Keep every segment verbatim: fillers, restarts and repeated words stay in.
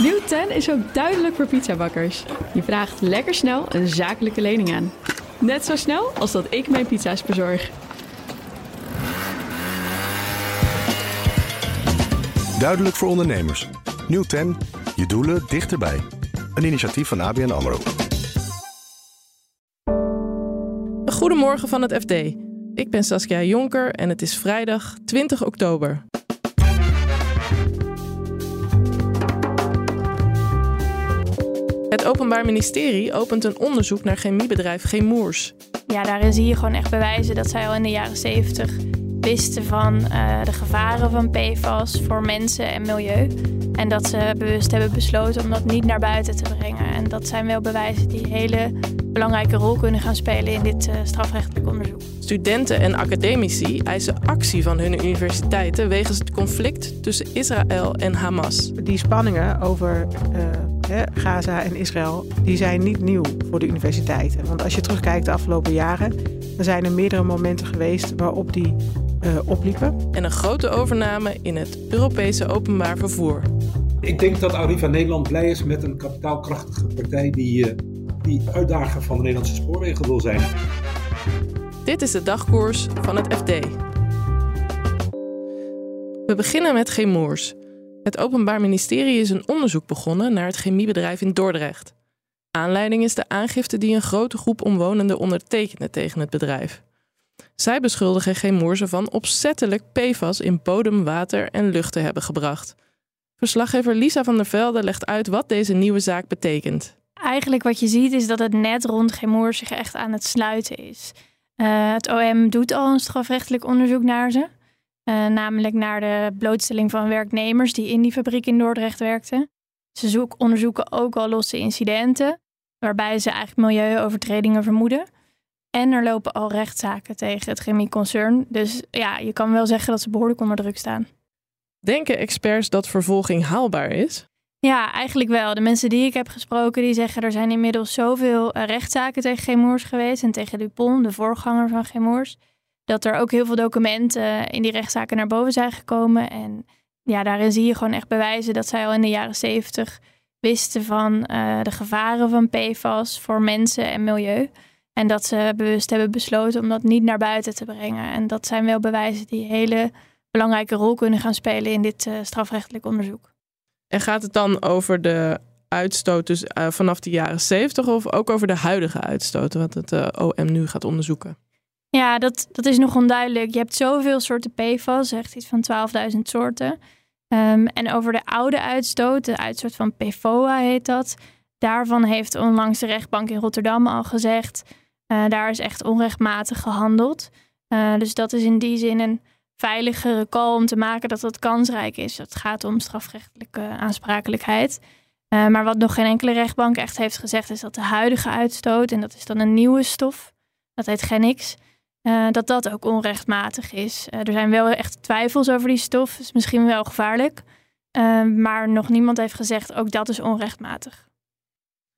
New ten is ook duidelijk voor pizzabakkers. Je vraagt lekker snel een zakelijke lening aan. Net zo snel als dat ik mijn pizza's bezorg. Duidelijk voor ondernemers. New ten. Je doelen dichterbij. Een initiatief van A B N AMRO. Goedemorgen van het F D. Ik ben Saskia Jonker en het is vrijdag twintig oktober. Het Openbaar Ministerie opent een onderzoek naar chemiebedrijf Chemours. Ja, daarin zie je gewoon echt bewijzen dat zij al in de jaren zeventig wisten van uh, de gevaren van P F A S voor mensen en milieu. En dat ze bewust hebben besloten om dat niet naar buiten te brengen. En dat zijn wel bewijzen die een hele belangrijke rol kunnen gaan spelen in dit uh, strafrechtelijk onderzoek. Studenten en academici eisen actie van hun universiteiten wegens het conflict tussen Israël en Hamas. Die spanningen over uh, hè, Gaza en Israël, die zijn niet nieuw voor de universiteiten. Want als je terugkijkt de afgelopen jaren, dan zijn er meerdere momenten geweest waarop die uh, opliepen. En een grote overname in het Europese openbaar vervoer. Ik denk dat Arriva Nederland blij is met een kapitaalkrachtige partij die, uh, die uitdager van de Nederlandse spoorwegen wil zijn. Dit is de dagkoers van het F D. We beginnen met Chemours. Het Openbaar Ministerie is een onderzoek begonnen naar het chemiebedrijf in Dordrecht. Aanleiding is de aangifte die een grote groep omwonenden ondertekende tegen het bedrijf. Zij beschuldigen Chemours ervan opzettelijk P F A S in bodem, water en lucht te hebben gebracht. Verslaggever Lisa van der Velden legt uit wat deze nieuwe zaak betekent. Eigenlijk wat je ziet is dat het net rond Chemours zich echt aan het sluiten is. Uh, het O M doet al een strafrechtelijk onderzoek naar ze. Uh, namelijk naar de blootstelling van werknemers die in die fabriek in Dordrecht werkten. Ze zoek, onderzoeken ook al losse incidenten, waarbij ze eigenlijk milieuovertredingen vermoeden. En er lopen al rechtszaken tegen het chemieconcern. Dus ja, je kan wel zeggen dat ze behoorlijk onder druk staan. Denken experts dat vervolging haalbaar is? Ja, eigenlijk wel. De mensen die ik heb gesproken, die zeggen er zijn inmiddels zoveel rechtszaken tegen Chemours geweest en tegen DuPont, de voorganger van Chemours, dat er ook heel veel documenten in die rechtszaken naar boven zijn gekomen. En ja, daarin zie je gewoon echt bewijzen dat zij al in de jaren zeventig wisten van uh, de gevaren van P F A S voor mensen en milieu. En dat ze bewust hebben besloten om dat niet naar buiten te brengen. En dat zijn wel bewijzen die een hele belangrijke rol kunnen gaan spelen in dit uh, strafrechtelijk onderzoek. En gaat het dan over de uitstoot dus, uh, vanaf de jaren zeventig of ook over de huidige uitstoot, wat het uh, O M nu gaat onderzoeken? Ja, dat, dat is nog onduidelijk. Je hebt zoveel soorten P F A S, echt iets van twaalfduizend soorten. Um, en over de oude uitstoot, de uitstoot van P F O A heet dat, daarvan heeft onlangs de rechtbank in Rotterdam al gezegd, uh, daar is echt onrechtmatig gehandeld. Uh, dus dat is in die zin een veiligere call om te maken dat dat kansrijk is. Dat gaat om strafrechtelijke aansprakelijkheid. Uh, maar wat nog geen enkele rechtbank echt heeft gezegd is dat de huidige uitstoot, en dat is dan een nieuwe stof, dat heet GenX, uh, dat dat ook onrechtmatig is. Uh, er zijn wel echt twijfels over die stof, is misschien wel gevaarlijk, uh, maar nog niemand heeft gezegd ook dat is onrechtmatig.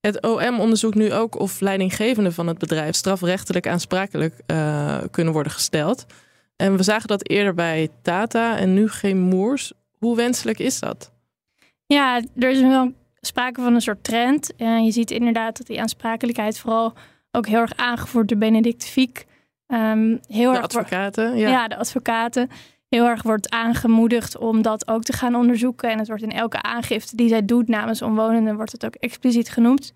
Het O M onderzoekt nu ook of leidinggevenden van het bedrijf strafrechtelijk aansprakelijk uh, kunnen worden gesteld. En we zagen dat eerder bij Tata en nu Chemours. Hoe wenselijk is dat? Ja, er is wel sprake van een soort trend. Uh, je ziet inderdaad dat die aansprakelijkheid vooral ook heel erg aangevoerd door Benedict Fiek. Um, heel de erg advocaten. Wordt, ja. ja, de advocaten. Heel erg wordt aangemoedigd om dat ook te gaan onderzoeken. En het wordt in elke aangifte die zij doet namens omwonenden, wordt het ook expliciet genoemd.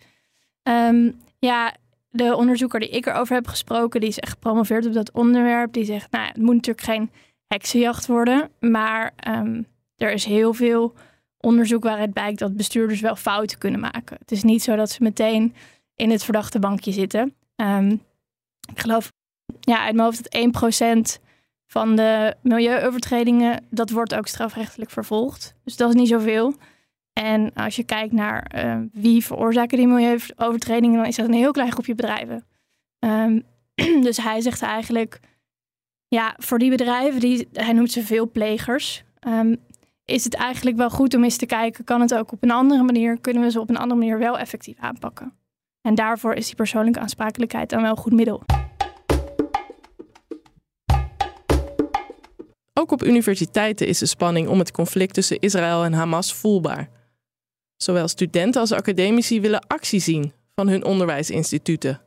Um, ja... De onderzoeker die ik erover heb gesproken, die is echt gepromoveerd op dat onderwerp. Die zegt, nou, het moet natuurlijk geen heksenjacht worden. Maar um, er is heel veel onderzoek waaruit blijkt dat bestuurders wel fouten kunnen maken. Het is niet zo dat ze meteen in het verdachte bankje zitten. Um, ik geloof ja, uit mijn hoofd dat één procent van de milieuovertredingen, dat wordt ook strafrechtelijk vervolgd. Dus dat is niet zoveel. En als je kijkt naar uh, wie veroorzaken die milieuovertredingen, dan is dat een heel klein groepje bedrijven. Um, dus hij zegt eigenlijk, ja, voor die bedrijven, die, hij noemt ze veel plegers, um, is het eigenlijk wel goed om eens te kijken, kan het ook op een andere manier, kunnen we ze op een andere manier wel effectief aanpakken. En daarvoor is die persoonlijke aansprakelijkheid dan wel een goed middel. Ook op universiteiten is de spanning om het conflict tussen Israël en Hamas voelbaar. Zowel studenten als academici willen actie zien van hun onderwijsinstituten.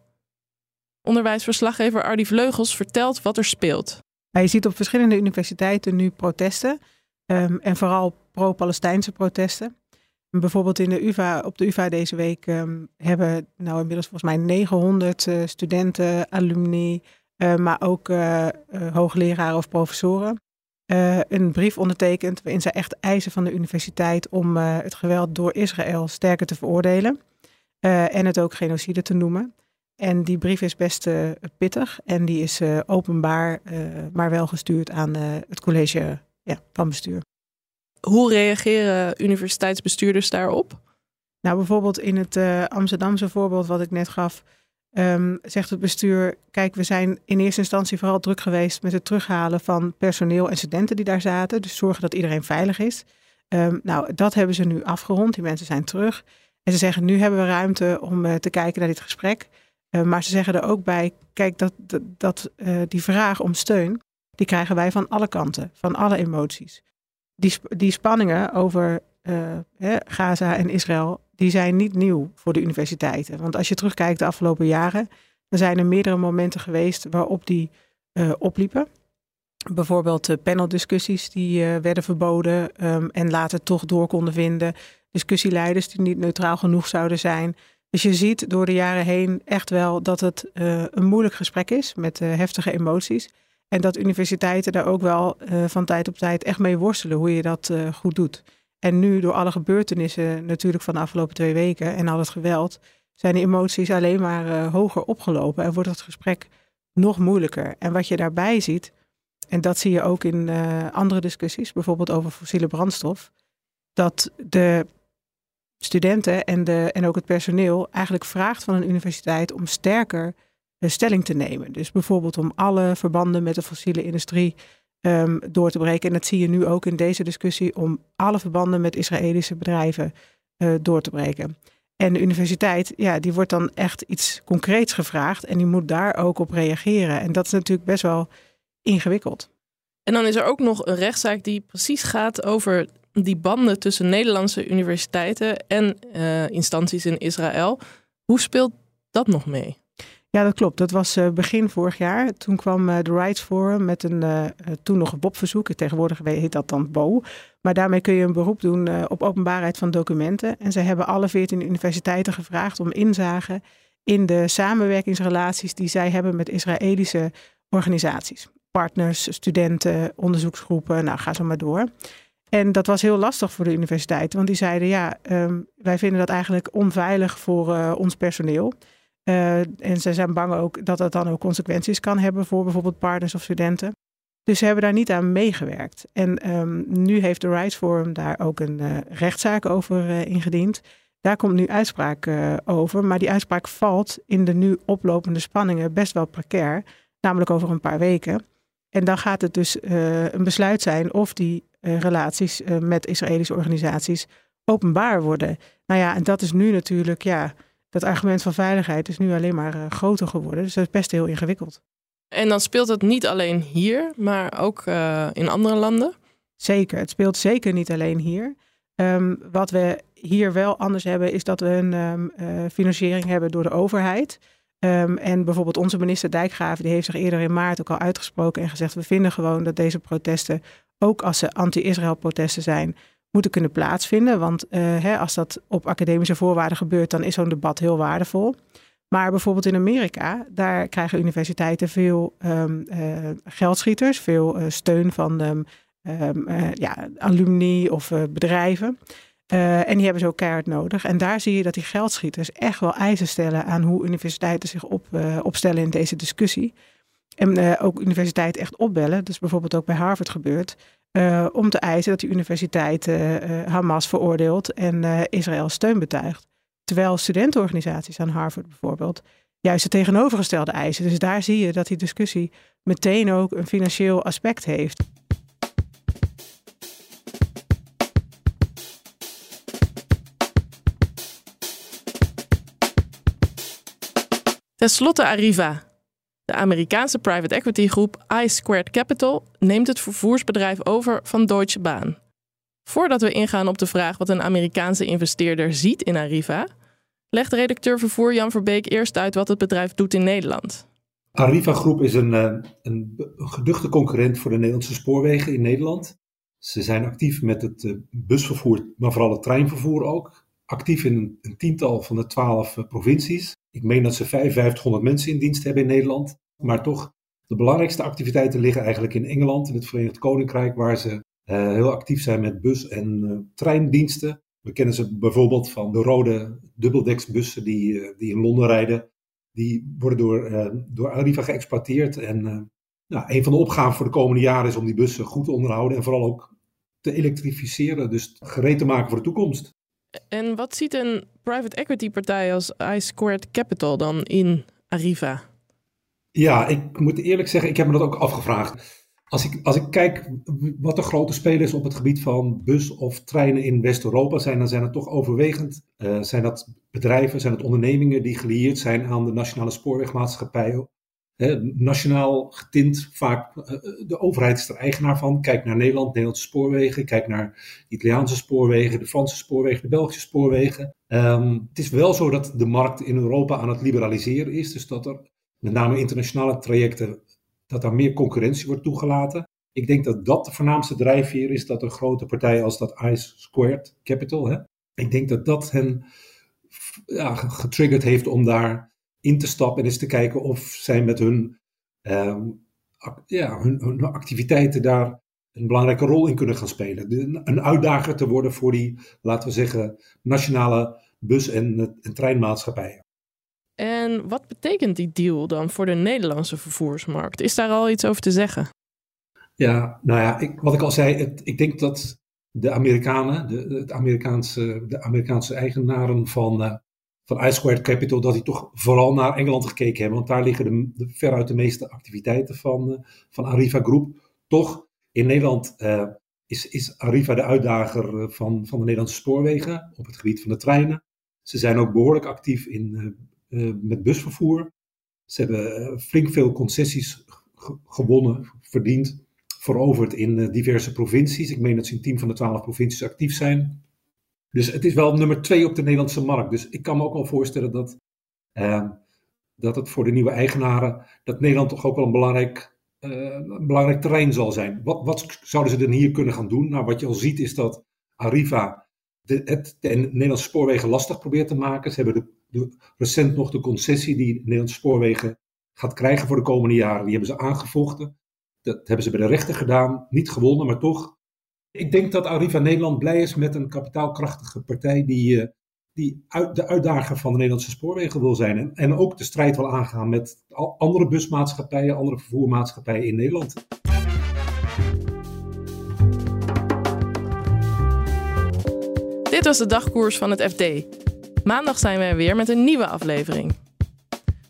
Onderwijsverslaggever Ardi Vleugels vertelt wat er speelt. Je ziet op verschillende universiteiten nu protesten. Um, en vooral pro-Palestijnse protesten. Bijvoorbeeld in de U V A, op de U V A deze week um, hebben nou inmiddels volgens mij negenhonderd uh, studenten, alumni, uh, maar ook uh, uh, hoogleraren of professoren uh, een brief ondertekend waarin zij echt eisen van de universiteit om uh, het geweld door Israël sterker te veroordelen uh, en het ook genocide te noemen. En die brief is best uh, pittig en die is uh, openbaar, uh, maar wel gestuurd aan uh, het college ja, van bestuur. Hoe reageren universiteitsbestuurders daarop? Nou, bijvoorbeeld in het uh, Amsterdamse voorbeeld wat ik net gaf, um, zegt het bestuur, kijk, we zijn in eerste instantie vooral druk geweest met het terughalen van personeel en studenten die daar zaten. Dus zorgen dat iedereen veilig is. Um, nou, dat hebben ze nu afgerond. Die mensen zijn terug. En ze zeggen, nu hebben we ruimte om uh, te kijken naar dit gesprek. Uh, maar ze zeggen er ook bij, kijk, dat, dat, dat uh, die vraag om steun, die krijgen wij van alle kanten, van alle emoties. Die, die spanningen over uh, hè, Gaza en Israël, die zijn niet nieuw voor de universiteiten. Want als je terugkijkt de afgelopen jaren, dan zijn er meerdere momenten geweest waarop die uh, opliepen. Bijvoorbeeld uh, paneldiscussies die uh, werden verboden um, en later toch door konden vinden. Discussieleiders die niet neutraal genoeg zouden zijn. Dus je ziet door de jaren heen echt wel dat het uh, een moeilijk gesprek is met uh, heftige emoties. En dat universiteiten daar ook wel uh, van tijd op tijd echt mee worstelen hoe je dat uh, goed doet. En nu door alle gebeurtenissen natuurlijk van de afgelopen twee weken en al het geweld, zijn de emoties alleen maar uh, hoger opgelopen en wordt het gesprek nog moeilijker. En wat je daarbij ziet, en dat zie je ook in uh, andere discussies, bijvoorbeeld over fossiele brandstof, dat de studenten en, de, en ook het personeel eigenlijk vraagt van een universiteit om sterker stelling te nemen. Dus bijvoorbeeld om alle verbanden met de fossiele industrie um, door te breken. En dat zie je nu ook in deze discussie, om alle verbanden met Israëlische bedrijven uh, door te breken. En de universiteit, ja, die wordt dan echt iets concreets gevraagd en die moet daar ook op reageren. En dat is natuurlijk best wel ingewikkeld. En dan is er ook nog een rechtszaak die precies gaat over die banden tussen Nederlandse universiteiten en uh, instanties in Israël. Hoe speelt dat nog mee? Ja, dat klopt. Dat was begin vorig jaar. Toen kwam de Rights Forum met een uh, toen nog een Wob-verzoek. Tegenwoordig heet dat dan B O. Maar daarmee kun je een beroep doen uh, op openbaarheid van documenten. En ze hebben alle veertien universiteiten gevraagd om inzage in de samenwerkingsrelaties die zij hebben met Israëlische organisaties. Partners, studenten, onderzoeksgroepen, nou ga zo maar door. En dat was heel lastig voor de universiteiten, want die zeiden ja, um, wij vinden dat eigenlijk onveilig voor uh, ons personeel. Uh, en ze zijn bang ook dat dat dan ook consequenties kan hebben voor bijvoorbeeld partners of studenten. Dus ze hebben daar niet aan meegewerkt. En um, nu heeft de Rights Forum daar ook een uh, rechtszaak over uh, ingediend. Daar komt nu uitspraak uh, over. Maar die uitspraak valt in de nu oplopende spanningen best wel precair. Namelijk over een paar weken. En dan gaat het dus uh, een besluit zijn of die uh, relaties uh, met Israëlische organisaties openbaar worden. Nou ja, en dat is nu natuurlijk, ja, dat argument van veiligheid is nu alleen maar uh, groter geworden. Dus dat is best heel ingewikkeld. En dan speelt het niet alleen hier, maar ook uh, in andere landen? Zeker, het speelt zeker niet alleen hier. Um, wat we hier wel anders hebben, is dat we een um, uh, financiering hebben door de overheid. Um, en bijvoorbeeld onze minister Dijkgraaf, die heeft zich eerder in maart ook al uitgesproken en gezegd, we vinden gewoon dat deze protesten, ook als ze anti-Israël protesten zijn, moeten kunnen plaatsvinden. Want uh, hè, als dat op academische voorwaarden gebeurt, dan is zo'n debat heel waardevol. Maar bijvoorbeeld in Amerika, daar krijgen universiteiten veel um, uh, geldschieters, veel uh, steun van um, um, uh, ja, alumni of uh, bedrijven. Uh, en die hebben ze ook keihard nodig. En daar zie je dat die geldschieters echt wel eisen stellen aan hoe universiteiten zich op, uh, opstellen in deze discussie. En uh, ook universiteiten echt opbellen. Dat is bijvoorbeeld ook bij Harvard gebeurd. Uh, om te eisen dat die universiteit uh, uh, Hamas veroordeelt en uh, Israël steun betuigt. Terwijl studentenorganisaties aan Harvard bijvoorbeeld juist het tegenovergestelde eisen. Dus daar zie je dat die discussie meteen ook een financieel aspect heeft. Ten slotte Arriva. De Amerikaanse private equity groep I Squared Capital neemt het vervoersbedrijf over van Deutsche Bahn. Voordat we ingaan op de vraag wat een Amerikaanse investeerder ziet in Arriva, legt redacteur vervoer Jan Verbeek eerst uit wat het bedrijf doet in Nederland. Arriva Groep is een, een geduchte concurrent voor de Nederlandse spoorwegen in Nederland. Ze zijn actief met het busvervoer, maar vooral het treinvervoer ook. Actief in een tiental van de twaalf provincies. Ik meen dat ze vijfduizend vijfhonderd mensen in dienst hebben in Nederland. Maar toch, de belangrijkste activiteiten liggen eigenlijk in Engeland, in het Verenigd Koninkrijk, waar ze uh, heel actief zijn met bus- en uh, treindiensten. We kennen ze bijvoorbeeld van de rode dubbeldeksbussen die, uh, die in Londen rijden. Die worden door, uh, door Arriva geëxploiteerd. En uh, nou, een van de opgaven voor de komende jaren is om die bussen goed te onderhouden en vooral ook te elektrificeren, dus gereed te maken voor de toekomst. En wat ziet een private equity partij als I Squared Capital dan in Arriva? Ja, ik moet eerlijk zeggen, ik heb me dat ook afgevraagd. Als ik, als ik kijk wat de grote spelers op het gebied van bus of treinen in West-Europa zijn, dan zijn het toch overwegend. Uh, zijn dat bedrijven, zijn dat ondernemingen die gelieerd zijn aan de nationale spoorwegmaatschappijen. Eh, nationaal getint, vaak uh, de overheid is er eigenaar van. Kijk naar Nederland, Nederlandse spoorwegen. Kijk naar de Italiaanse spoorwegen, de Franse spoorwegen, de Belgische spoorwegen. Um, het is wel zo dat de markt in Europa aan het liberaliseren is. Dus dat er met name internationale trajecten, dat daar meer concurrentie wordt toegelaten. Ik denk dat dat de voornaamste drijfveer is, dat een grote partij als dat I Squared Capital, hè, ik denk dat dat hen ja, getriggerd heeft om daar in te stappen en eens te kijken of zij met hun, eh, ja, hun, hun activiteiten daar een belangrijke rol in kunnen gaan spelen. De, een uitdager te worden voor die, laten we zeggen, nationale bus- en, en treinmaatschappijen. En wat betekent die deal dan voor de Nederlandse vervoersmarkt? Is daar al iets over te zeggen? Ja, nou ja, ik, wat ik al zei, het, ik denk dat de Amerikanen, de, het Amerikaanse, de Amerikaanse eigenaren van, uh, van I Squared Capital, dat die toch vooral naar Engeland gekeken hebben. Want daar liggen de, de, veruit de meeste activiteiten van, uh, van Arriva Groep. Toch, in Nederland uh, is, is Arriva de uitdager van, van de Nederlandse spoorwegen op het gebied van de treinen. Ze zijn ook behoorlijk actief in uh, Uh, met busvervoer. Ze hebben uh, flink veel concessies ge- gewonnen, verdiend, veroverd in uh, diverse provincies. Ik meen dat ze in tien van de twaalf provincies actief zijn. Dus het is wel nummer twee op de Nederlandse markt. Dus ik kan me ook wel voorstellen dat, uh, dat het voor de nieuwe eigenaren, dat Nederland toch ook wel een belangrijk, uh, een belangrijk terrein zal zijn. Wat, wat zouden ze dan hier kunnen gaan doen? Nou, wat je al ziet is dat Arriva de, het, de Nederlandse spoorwegen lastig probeert te maken. Ze hebben de recent nog de concessie die Nederlandse spoorwegen gaat krijgen voor de komende jaren. Die hebben ze aangevochten. Dat hebben ze bij de rechter gedaan. Niet gewonnen, maar toch. Ik denk dat Arriva Nederland blij is met een kapitaalkrachtige partij die, die uit, de uitdager van de Nederlandse spoorwegen wil zijn. En, en ook de strijd wil aangaan met andere busmaatschappijen, andere vervoermaatschappijen in Nederland. Dit was de dagkoers van het F D. Maandag zijn we er weer met een nieuwe aflevering.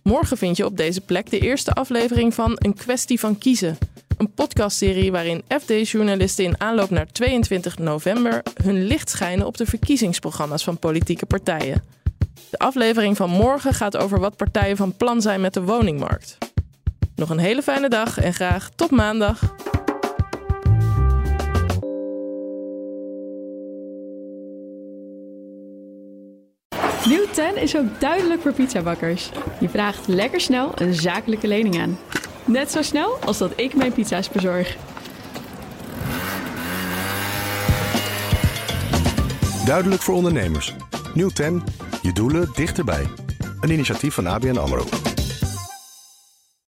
Morgen vind je op deze plek de eerste aflevering van Een kwestie van kiezen. Een podcastserie waarin F D-journalisten in aanloop naar tweeëntwintig november... hun licht schijnen op de verkiezingsprogramma's van politieke partijen. De aflevering van morgen gaat over wat partijen van plan zijn met de woningmarkt. Nog een hele fijne dag en graag tot maandag. New ten is ook duidelijk voor pizzabakkers. Je vraagt lekker snel een zakelijke lening aan. Net zo snel als dat ik mijn pizza's bezorg. Duidelijk voor ondernemers. New ten, je doelen dichterbij. Een initiatief van A B N AMRO.